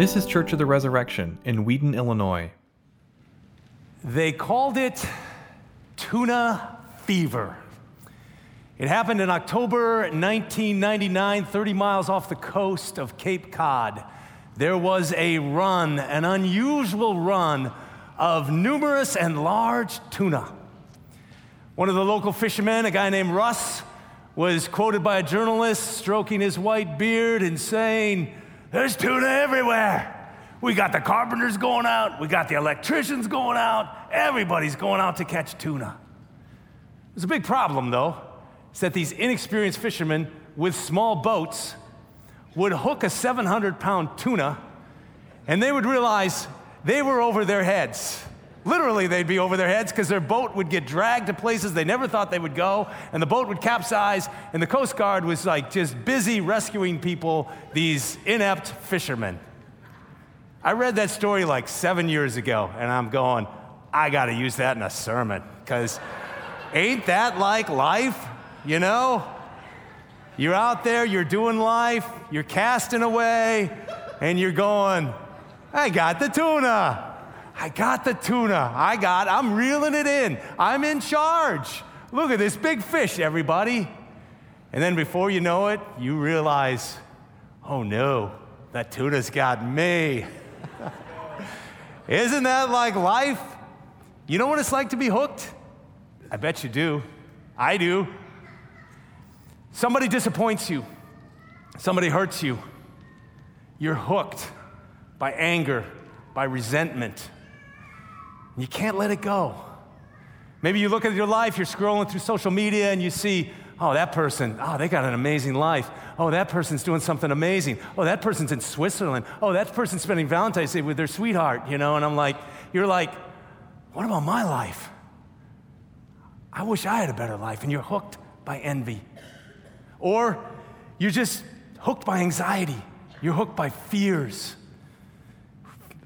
This is Church of the Resurrection in Wheaton, Illinois. They called it tuna fever. It happened in October 1999, 30 miles off the coast of Cape Cod. There was a run, an unusual run, of numerous and large tuna. One of the local fishermen, a guy named Russ, was quoted by a journalist stroking his white beard and saying, "There's tuna everywhere. We got the carpenters going out. We got the electricians going out. Everybody's going out to catch tuna." There's a big problem, though. It's that these inexperienced fishermen with small boats would hook a 700-pound tuna, and they would realize they were over their heads. Literally, they'd be over their heads because their boat would get dragged to places they never thought they would go, and the boat would capsize, and the Coast Guard was like just busy rescuing people, these inept fishermen. I read that story like 7 years ago, and I'm going, I got to use that in a sermon, because ain't that like life, you know? You're out there, you're doing life, you're casting away, and you're going, I got the tuna. I got the tuna. I'm reeling it in. I'm in charge. Look at this big fish, everybody. And then before you know it, you realize, oh no, that tuna's got me. Isn't that like life? You know what it's like to be hooked? I bet you do. I do. Somebody disappoints you. Somebody hurts you. You're hooked by anger, by resentment. You can't let it go. Maybe you look at your life, you're scrolling through social media and you see, oh, that person, oh, they got an amazing life. Oh, that person's doing something amazing. Oh, that person's in Switzerland. Oh, that person's spending Valentine's Day with their sweetheart, you know, and you're like, what about my life? I wish I had a better life, and you're hooked by envy. Or you're just hooked by anxiety. You're hooked by fears.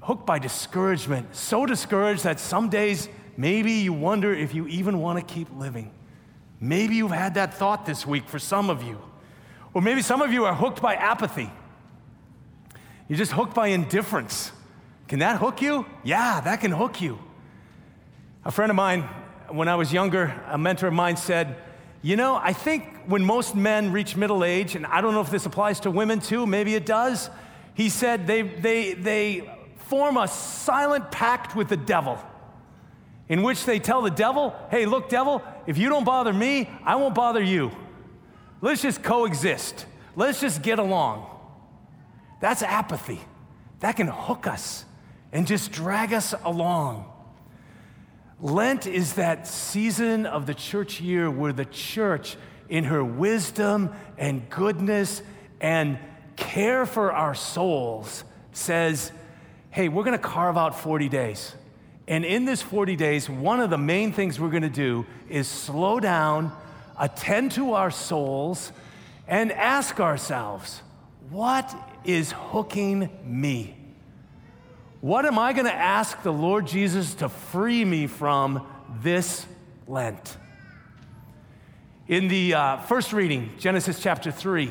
Hooked by discouragement, so discouraged that some days maybe you wonder if you even want to keep living. Maybe you've had that thought this week for some of you. Or maybe some of you are hooked by apathy. You're just hooked by indifference. Can that hook you? Yeah, that can hook you. A friend of mine, when I was younger, a mentor of mine said, you know, I think when most men reach middle age, and I don't know if this applies to women too, maybe it does, he said they form a silent pact with the devil in which they tell the devil, hey, look, devil, if you don't bother me, I won't bother you. Let's just coexist. Let's just get along. That's apathy. That can hook us and just drag us along. Lent is that season of the church year where the church, in her wisdom and goodness and care for our souls, says, hey, we're going to carve out 40 days. And in this 40 days, one of the main things we're going to do is slow down, attend to our souls, and ask ourselves, what is hooking me? What am I going to ask the Lord Jesus to free me from this Lent? In the first reading, Genesis chapter 3,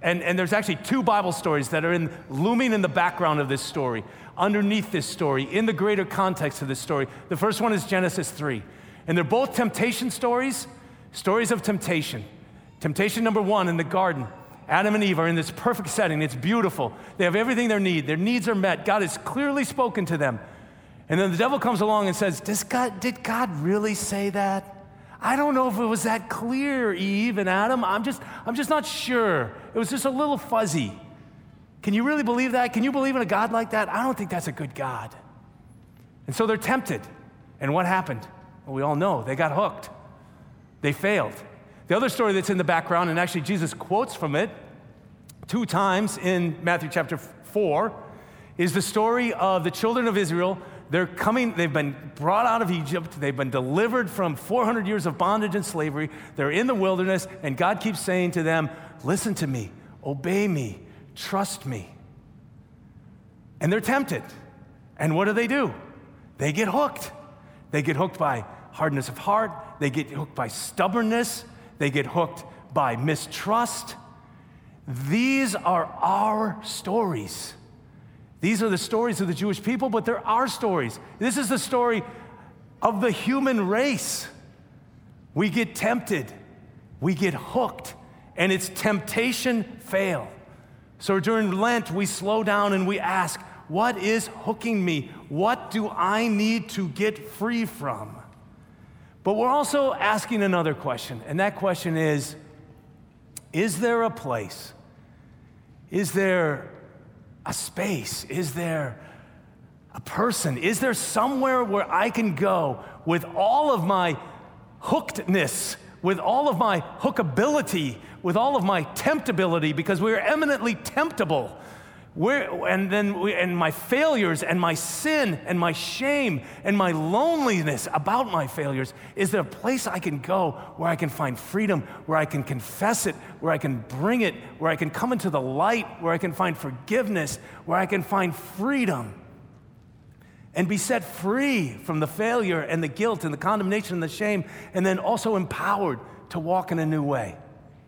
and there's actually two Bible stories that are looming in the background of this story, underneath this story, in the greater context of this story. The first one is Genesis 3. And they're both temptation stories, stories of temptation. Temptation number one in the garden. Adam and Eve are in this perfect setting. It's beautiful. They have everything they need. Their needs are met. God has clearly spoken to them. And then the devil comes along and says, did God really say that? I don't know if it was that clear, Eve and Adam. I'm just not sure. It was just a little fuzzy. Can you really believe that? Can you believe in a God like that? I don't think that's a good God. And so they're tempted. And what happened? Well, we all know. They got hooked. They failed. The other story that's in the background, and actually Jesus quotes from it two times in Matthew chapter 4, is the story of the children of Israel. They're coming, they've been brought out of Egypt, they've been delivered from 400 years of bondage and slavery, they're in the wilderness, and God keeps saying to them, listen to me, obey me, trust me. And they're tempted. And what do? They get hooked. They get hooked by hardness of heart, they get hooked by stubbornness, they get hooked by mistrust. These are our stories. These are the stories of the Jewish people, but there are stories. This is the story of the human race. We get tempted, we get hooked, and it's temptation fail. So during Lent, we slow down and we ask, what is hooking me? What do I need to get free from? But we're also asking another question, and that question is there a place? Is there a space? Is there a person? Is there somewhere where I can go with all of my hookedness, with all of my hookability, with all of my temptability, because we are eminently temptable? And my failures and my sin and my shame and my loneliness about my failures, is there a place I can go where I can find freedom, where I can confess it, where I can bring it, where I can come into the light, where I can find forgiveness, where I can find freedom and be set free from the failure and the guilt and the condemnation and the shame, and then also empowered to walk in a new way?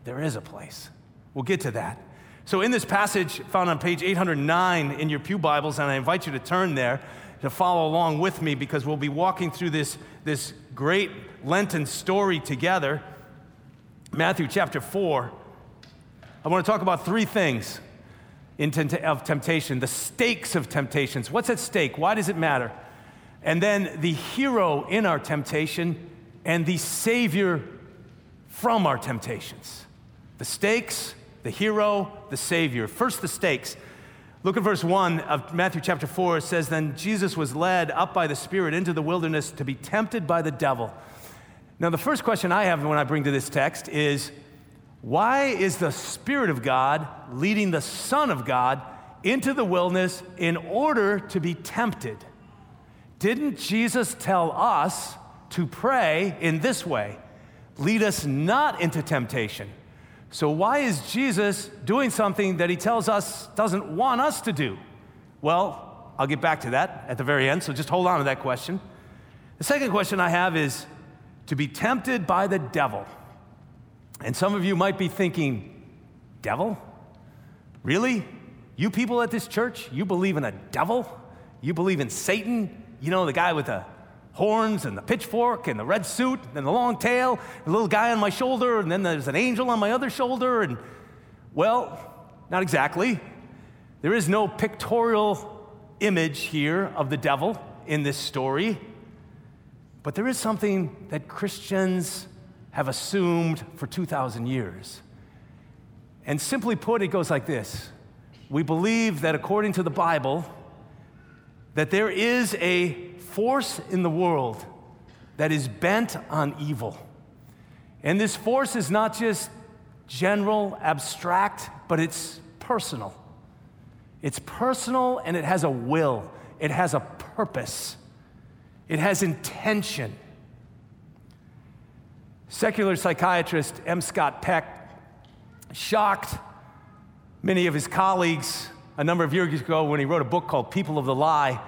There is a place. We'll get to that. So in this passage found on page 809 in your pew Bibles, and I invite you to turn there to follow along with me, because we'll be walking through this great Lenten story together, Matthew chapter 4. I want to talk about three things of temptation, the stakes of temptations. What's at stake? Why does it matter? And then the hero in our temptation and the savior from our temptations. The stakes, the hero, the savior. First, the stakes. Look at verse 1 of Matthew chapter 4. It says, "Then Jesus was led up by the Spirit into the wilderness to be tempted by the devil." Now, the first question I have when I bring to this text is, why is the Spirit of God leading the Son of God into the wilderness in order to be tempted? Didn't Jesus tell us to pray in this way, "Lead us not into temptation"? So why is Jesus doing something that he tells us doesn't want us to do? Well, I'll get back to that at the very end, so just hold on to that question. The second question I have is to be tempted by the devil. And some of you might be thinking, devil? Really? You people at this church, you believe in a devil? You believe in Satan? You know, the guy with the horns and the pitchfork and the red suit and the long tail, the little guy on my shoulder, and then there's an angel on my other shoulder, and, well, not exactly. There is no pictorial image here of the devil in this story, but there is something that Christians have assumed for 2,000 years. And simply put, it goes like this. We believe that according to the Bible, that there is a force in the world that is bent on evil. And this force is not just general, abstract, but it's personal. It's personal, and it has a will. It has a purpose. It has intention. Secular psychiatrist M. Scott Peck shocked many of his colleagues a number of years ago when he wrote a book called People of the Lie,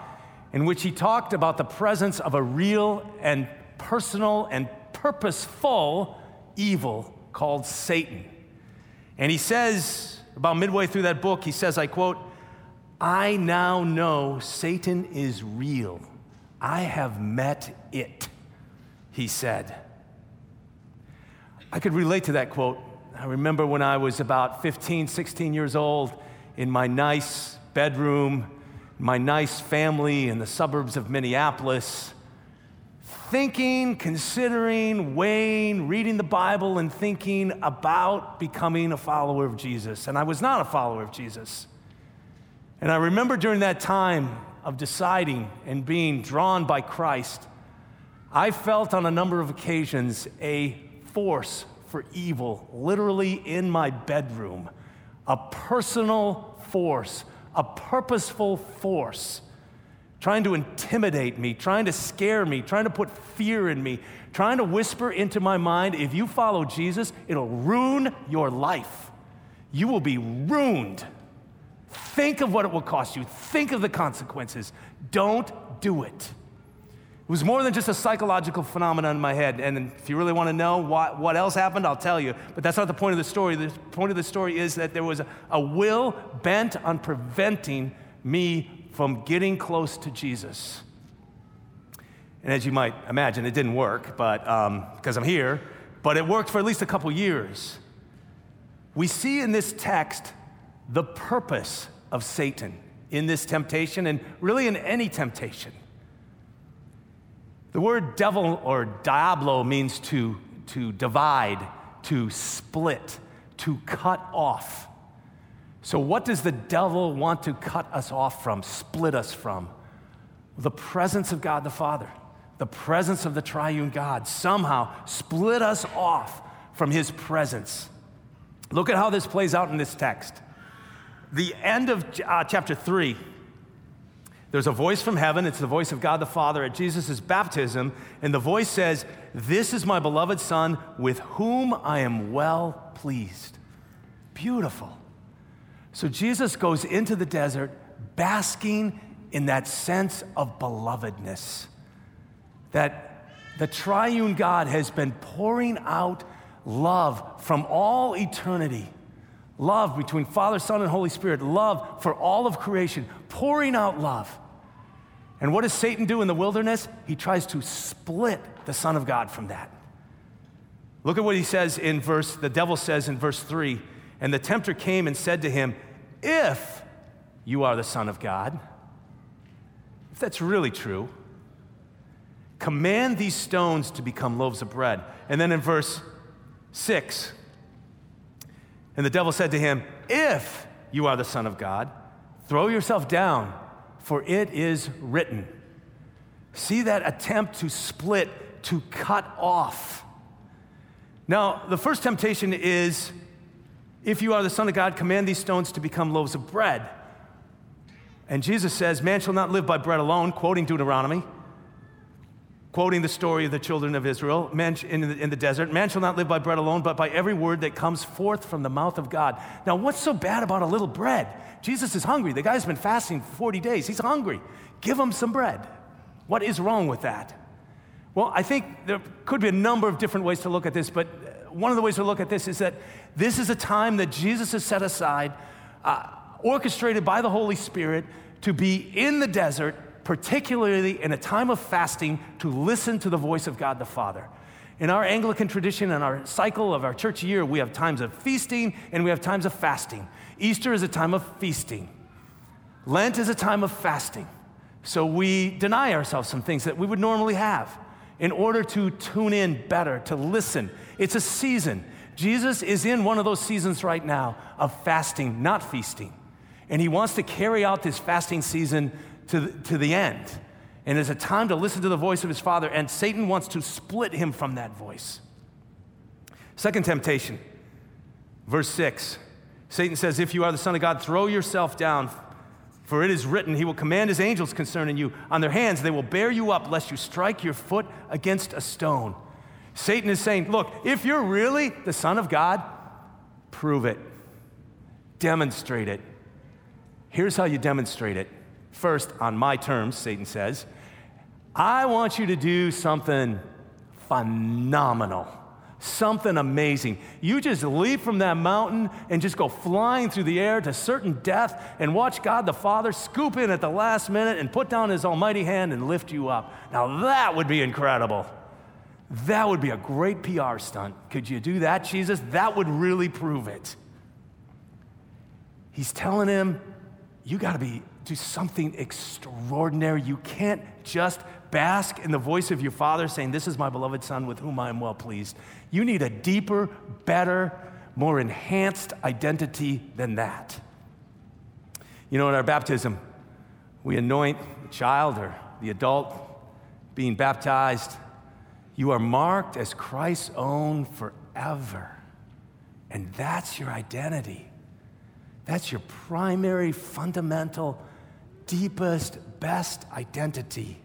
in which he talked about the presence of a real and personal and purposeful evil called Satan. And he says, about midway through that book, he says, I quote, "I now know Satan is real. I have met it," he said. I could relate to that quote. I remember when I was about 15, 16 years old, in my nice bedroom, my nice family in the suburbs of Minneapolis, thinking, considering, weighing, reading the Bible, and thinking about becoming a follower of Jesus. And I was not a follower of Jesus. And I remember during that time of deciding and being drawn by Christ, I felt on a number of occasions a force for evil, literally in my bedroom, a personal force, a purposeful force, trying to intimidate me, trying to scare me, trying to put fear in me, trying to whisper into my mind, if you follow Jesus, it'll ruin your life. You will be ruined. Think of what it will cost you. Think of the consequences. Don't do it. It was more than just a psychological phenomenon in my head. And if you really want to know what else happened, I'll tell you. But that's not the point of the story. The point of the story is that there was a will bent on preventing me from getting close to Jesus. And as you might imagine, it didn't work, but because I'm here, but it worked for at least a couple years. We see in this text the purpose of Satan in this temptation, and really in any temptation. The word devil or diablo means to divide, to split, to cut off. So what does the devil want to cut us off from, split us from? The presence of God the Father, the presence of the triune God, somehow split us off from his presence. Look at how this plays out in this text. The end of chapter 3, there's a voice from heaven. It's the voice of God the Father at Jesus' baptism. And the voice says, "This is my beloved Son with whom I am well pleased." Beautiful. So Jesus goes into the desert basking in that sense of belovedness, that the triune God has been pouring out love from all eternity. Love between Father, Son, and Holy Spirit. Love for all of creation. Pouring out love. And what does Satan do in the wilderness? He tries to split the Son of God from that. Look at what he says in the devil says in verse 3. And the tempter came and said to him, "If you are the Son of God," if that's really true, "command these stones to become loaves of bread." And then in verse 6, and the devil said to him, "If you are the Son of God, throw yourself down, for it is written." See that attempt to split, to cut off. Now, the first temptation is, if you are the Son of God, command these stones to become loaves of bread. And Jesus says, "Man shall not live by bread alone," quoting Deuteronomy, quoting the story of the children of Israel in the desert. "Man shall not live by bread alone, but by every word that comes forth from the mouth of God." Now, what's so bad about a little bread? Jesus is hungry. The guy's been fasting for 40 days. He's hungry. Give him some bread. What is wrong with that? Well, I think there could be a number of different ways to look at this, but one of the ways to look at this is that this is a time that Jesus has set aside, orchestrated by the Holy Spirit, to be in the desert, particularly in a time of fasting, to listen to the voice of God the Father. In our Anglican tradition and our cycle of our church year, we have times of feasting and we have times of fasting. Easter is a time of feasting. Lent is a time of fasting. So we deny ourselves some things that we would normally have in order to tune in better, to listen. It's a season. Jesus is in one of those seasons right now of fasting, not feasting. And he wants to carry out this fasting season to the end. And it's a time to listen to the voice of his Father, and Satan wants to split him from that voice. Second temptation, verse 6. Satan says, "If you are the Son of God, throw yourself down, for it is written, he will command his angels concerning you. On their hands they will bear you up, lest you strike your foot against a stone." Satan is saying, look, if you're really the Son of God, prove it. Demonstrate it. Here's how you demonstrate it. First, on my terms, Satan says, I want you to do something phenomenal, something amazing. You just leap from that mountain and just go flying through the air to certain death and watch God the Father scoop in at the last minute and put down his almighty hand and lift you up. Now that would be incredible. That would be a great PR stunt. Could you do that, Jesus? That would really prove it. He's telling him, you got to do something extraordinary. You can't just bask in the voice of your Father saying, "This is my beloved Son with whom I am well pleased." You need a deeper, better, more enhanced identity than that. You know, in our baptism, we anoint the child or the adult being baptized. You are marked as Christ's own forever. And that's your identity. That's your primary, fundamental, deepest, best identity.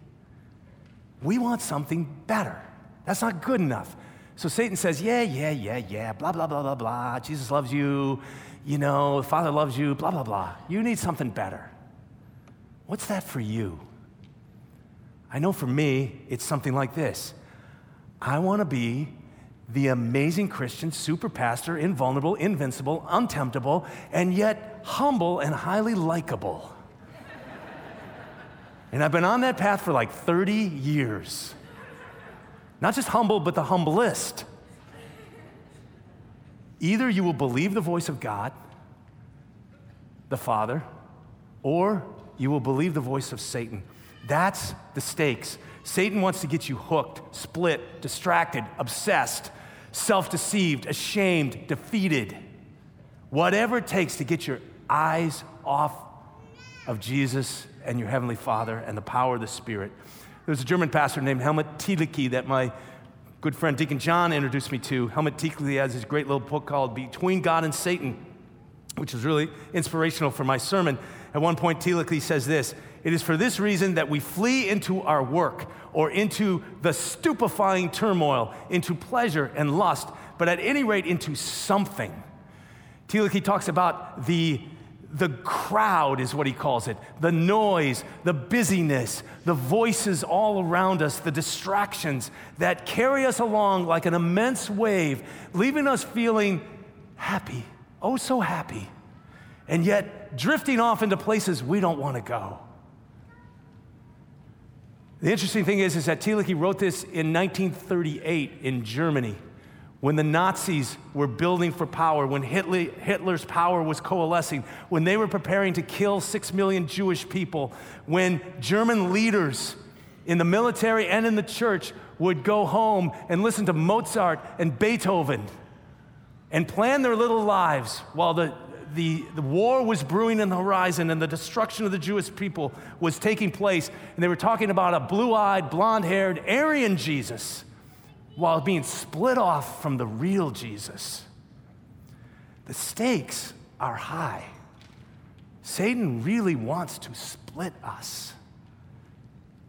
We want something better. That's not good enough. So Satan says, yeah, blah, blah, blah, blah, blah. Jesus loves you. You know, the Father loves you, blah, blah, blah. You need something better. What's that for you? I know for me, it's something like this. I want to be the amazing Christian, super pastor, invulnerable, invincible, untemptable, and yet humble and highly likable. And I've been on that path for like 30 years. Not just humble, but the humblest. Either you will believe the voice of God, the Father, or you will believe the voice of Satan. That's the stakes. Satan wants to get you hooked, split, distracted, obsessed, self-deceived, ashamed, defeated. Whatever it takes to get your eyes off of Jesus and your Heavenly Father and the power of the Spirit. There's a German pastor named Helmut Tielecki that my good friend Deacon John introduced me to. Helmut Tielecki has this great little book called Between God and Satan, which was really inspirational for my sermon. At one point, Tielecki says this: "It is for this reason that we flee into our work or into the stupefying turmoil, into pleasure and lust, but at any rate into something." Tielecki talks about the crowd is what he calls it, the noise, the busyness, the voices all around us, the distractions that carry us along like an immense wave, leaving us feeling happy, oh so happy, and yet drifting off into places we don't want to go. The interesting thing is that Tielecki wrote this in 1938 in Germany, when the Nazis were building for power, when Hitler's power was coalescing, when they were preparing to kill 6 million Jewish people, when German leaders in the military and in the church would go home and listen to Mozart and Beethoven and plan their little lives while the war was brewing on the horizon and the destruction of the Jewish people was taking place, and they were talking about a blue-eyed, blonde-haired Aryan Jesus while being split off from the real Jesus. The stakes are high. Satan really wants to split us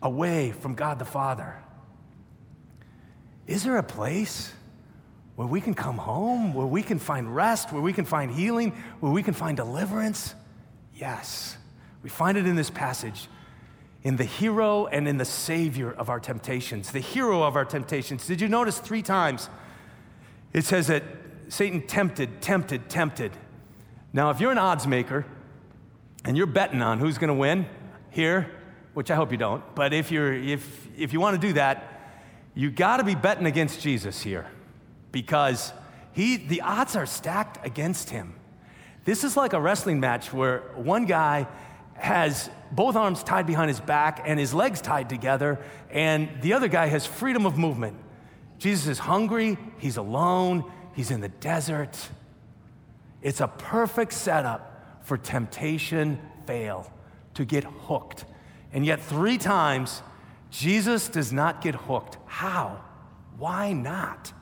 away from God the Father. Is there a place where we can come home, where we can find rest, where we can find healing, where we can find deliverance? Yes. We find it in this passage, in the hero and in the savior of our temptations. The hero of our temptations. Did you notice 3 times it says that Satan tempted, tempted, tempted? Now, if you're an odds maker and you're betting on who's going to win here, which I hope you don't, but if you want to do that, you got to be betting against Jesus here, because the odds are stacked against him. This is like a wrestling match where one guy has both arms tied behind his back and his legs tied together, and the other guy has freedom of movement. Jesus is hungry, he's alone, he's in the desert. It's a perfect setup for temptation fail, to get hooked. And yet 3 times, Jesus does not get hooked. How? Why not?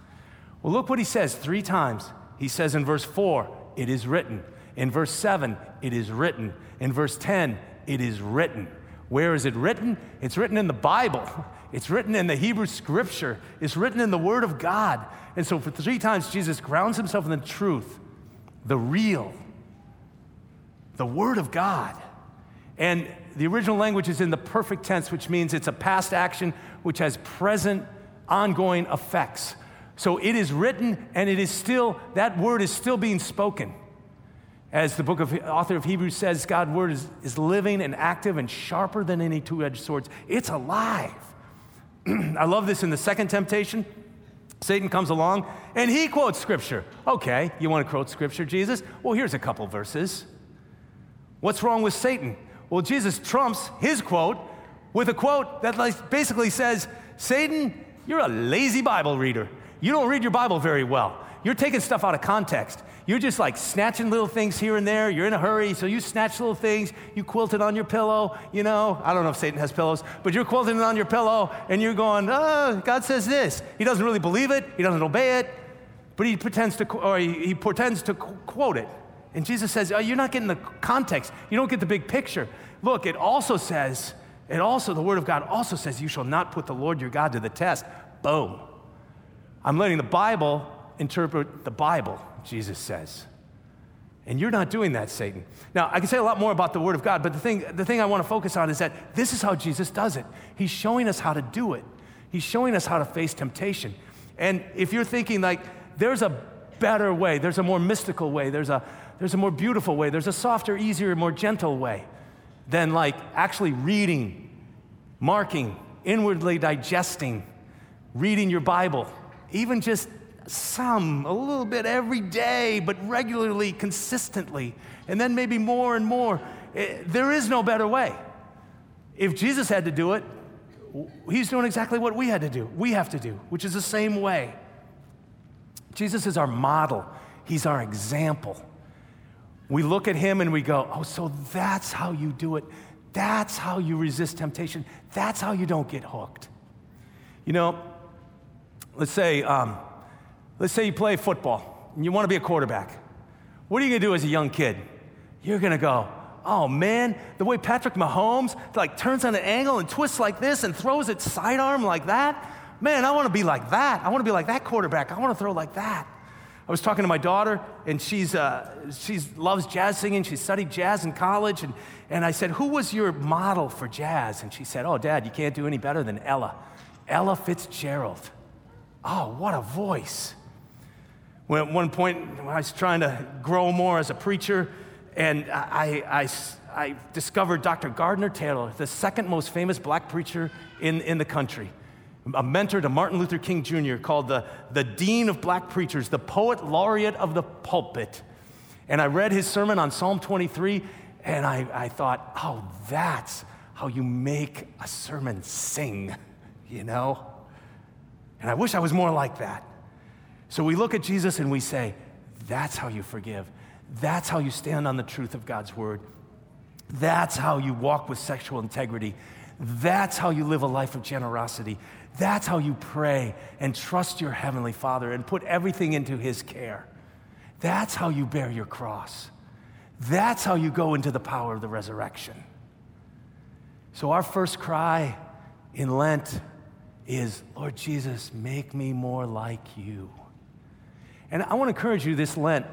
Well, look what he says 3 times. He says in verse 4, "It is written." In verse 7, "It is written." In verse 10, "It is written." Where is it written? It's written in the Bible. It's written in the Hebrew scripture. It's written in the Word of God. And so for 3 times, Jesus grounds himself in the truth, the real, the Word of God. And the original language is in the perfect tense, which means it's a past action which has present, ongoing effects. So it is written, and it is still, that word is still being spoken. As the author of Hebrews says, God's word is living and active and sharper than any two-edged sword. It's alive. I love this in the second temptation. Satan comes along and he quotes scripture. Okay, you want to quote scripture, Jesus? Well, here's a couple verses. What's wrong with Satan? Well, Jesus trumps his quote with a quote that basically says, Satan, you're a lazy Bible reader. You don't read your Bible very well. You're taking stuff out of context. You're just like snatching little things here and there. You're in a hurry, so you snatch little things. You quilt it on your pillow, you know. I don't know if Satan has pillows, but you're quilting it on your pillow, and you're going, oh, God says this. He doesn't really believe it. He doesn't obey it, but he pretends to quote it. And Jesus says, oh, you're not getting the context. You don't get the big picture. Look, it also says, the Word of God also says, you shall not put the Lord your God to the test. Boom. I'm letting the Bible interpret the Bible, Jesus says. And you're not doing that, Satan. Now, I can say a lot more about the Word of God, but the thing I want to focus on is that this is how Jesus does it. He's showing us how to do it. He's showing us how to face temptation. And if you're thinking like, there's a better way, there's a more mystical way, there's a more beautiful way, there's a softer, easier, more gentle way than like actually reading marking, inwardly digesting, reading your Bible, even just a little bit every day, but regularly, consistently, and then maybe more and more. There is no better way. If Jesus had to do it, he's doing exactly what we have to do, which is the same way. Jesus is our model. He's our example. We look at him and we go, oh, so that's how you do it. That's how you resist temptation. That's how you don't get hooked. You know, let's say you play football and you want to be a quarterback. What are you going to do as a young kid? You're going to go, oh, man, the way Patrick Mahomes turns on an angle and twists like this and throws it sidearm like that. Man, I want to be like that. I want to be like that quarterback. I want to throw like that. I was talking to my daughter, and she loves jazz singing. She studied jazz in college, and I said, who was your model for jazz? And she said, oh, Dad, you can't do any better than Ella Fitzgerald. Oh, what a voice. When at one point, I was trying to grow more as a preacher, and I discovered Dr. Gardner Taylor, the second most famous black preacher in the country, a mentor to Martin Luther King Jr., called the Dean of Black Preachers, the Poet Laureate of the Pulpit. And I read his sermon on Psalm 23, and I thought, oh, that's how you make a sermon sing, you know? And I wish I was more like that. So we look at Jesus and we say, that's how you forgive. That's how you stand on the truth of God's word. That's how you walk with sexual integrity. That's how you live a life of generosity. That's how you pray and trust your Heavenly Father and put everything into His care. That's how you bear your cross. That's how you go into the power of the resurrection. So our first cry in Lent is, Lord Jesus, make me more like you. And I want to encourage you this Lent,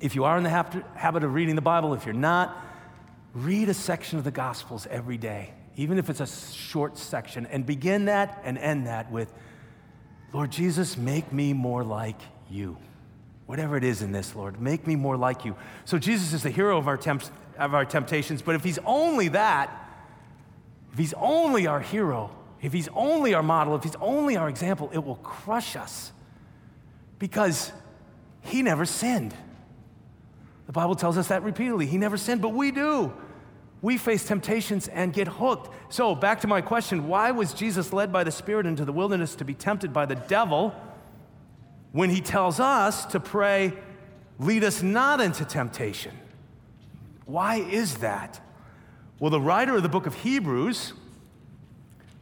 if you are in the habit of reading the Bible, if you're not, read a section of the Gospels every day, even if it's a short section, and begin that and end that with, Lord Jesus, make me more like you. Whatever it is in this, Lord, make me more like you. So Jesus is the hero of our temptations, but if he's only that, if he's only our hero, if he's only our model, if he's only our example, it will crush us because he never sinned. The Bible tells us that repeatedly. He never sinned, but we do. We face temptations and get hooked. So back to my question, why was Jesus led by the Spirit into the wilderness to be tempted by the devil when he tells us to pray, lead us not into temptation? Why is that? Well, the writer of the book of Hebrews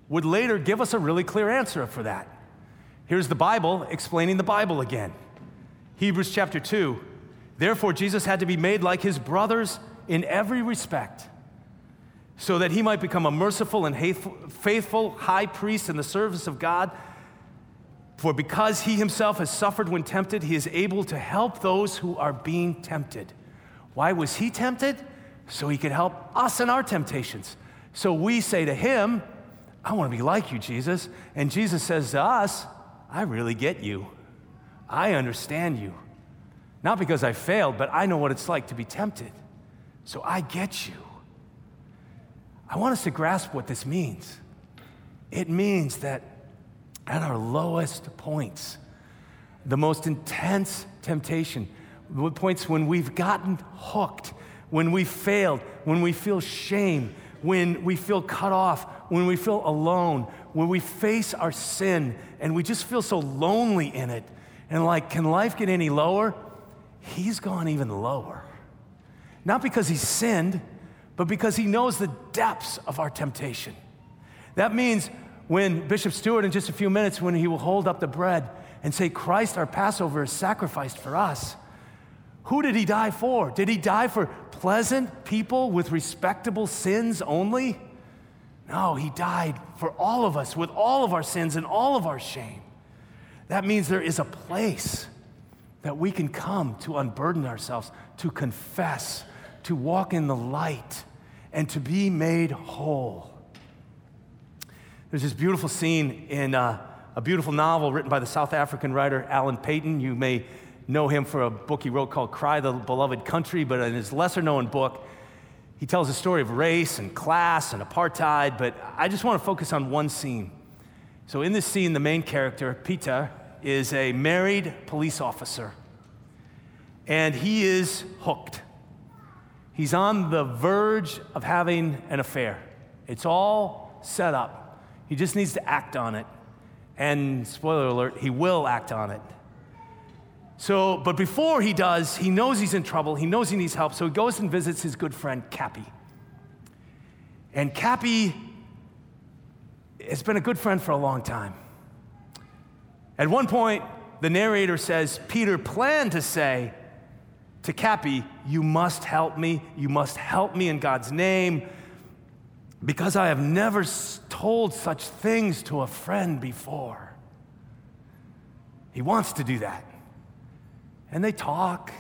would later give us a really clear answer for that. Here's the Bible explaining the Bible again. Hebrews chapter 2. Therefore, Jesus had to be made like his brothers in every respect, so that he might become a merciful and faithful high priest in the service of God. For because he himself has suffered when tempted, he is able to help those who are being tempted. Why was he tempted? So he could help us in our temptations. So we say to him, I want to be like you, Jesus. And Jesus says to us, I really get you. I understand you. Not because I failed, but I know what it's like to be tempted. So I get you. I want us to grasp what this means. It means that at our lowest points, the most intense temptation, the points when we've gotten hooked, when we failed, when we feel shame, when we feel cut off, when we feel alone, when we face our sin and we just feel so lonely in it, and can life get any lower? He's gone even lower. Not because he sinned, but because he knows the depths of our temptation. That means when Bishop Stewart, in just a few minutes, when he will hold up the bread and say, Christ, our Passover, is sacrificed for us. Who did he die for? Did he die for pleasant people with respectable sins only? No, he died for all of us with all of our sins and all of our shame. That means there is a place that we can come to unburden ourselves, to confess, to walk in the light, and to be made whole. There's this beautiful scene in a beautiful novel written by the South African writer Alan Paton. You may know him for a book he wrote called Cry the Beloved Country, but in his lesser-known book, He tells a story of race and class and apartheid, but I just want to focus on one scene. So in this scene, the main character, Peter, is a married police officer, and he is hooked. He's on the verge of having an affair. It's all set up. He just needs to act on it. And spoiler alert, he will act on it. So, but before he does, he knows he's in trouble. He knows he needs help. So he goes and visits his good friend, Cappy. And Cappy has been a good friend for a long time. At one point, the narrator says, Peter planned to say to Cappy, "You must help me. You must help me in God's name, because I have never told such things to a friend before." He wants to do that. And they talk.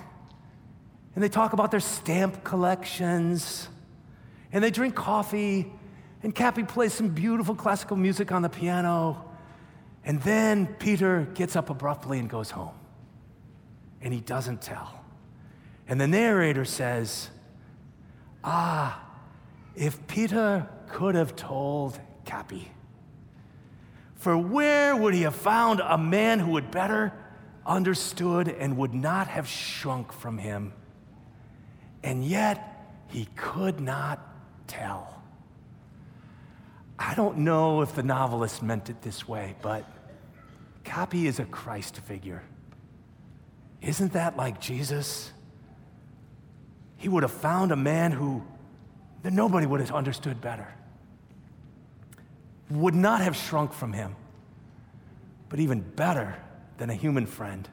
And they talk about their stamp collections. And they drink coffee. And Cappy plays some beautiful classical music on the piano. And then Peter gets up abruptly and goes home. And he doesn't tell. And the narrator says, "Ah, if Peter could have told Cappy, for where would he have found a man who had better understood and would not have shrunk from him? And yet he could not tell." I don't know if the novelist meant it this way, but Cappy is a Christ figure. Isn't that like Jesus? He would have found a man who that nobody would have understood better, would not have shrunk from him, but even better than a human friend.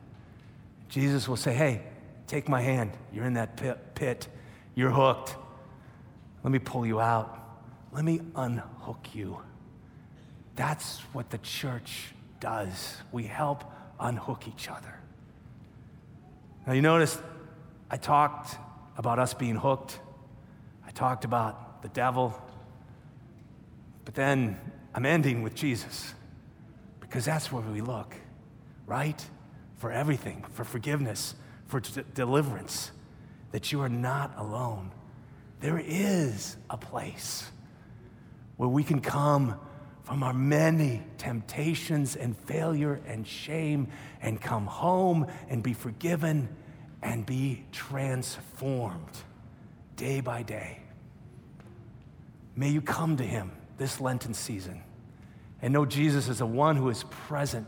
Jesus will say, "Hey, take my hand. You're in that pit. You're hooked. Let me pull you out. Let me unhook you." That's what the church does. We help unhook each other. Now you notice I talked about us being hooked. Talked about the devil, but then I'm ending with Jesus, because that's where we look, right? For everything, for forgiveness, for deliverance, that you are not alone. There is a place where we can come from our many temptations and failure and shame and come home and be forgiven and be transformed day by day. May you come to him this Lenten season and know Jesus as the one who is present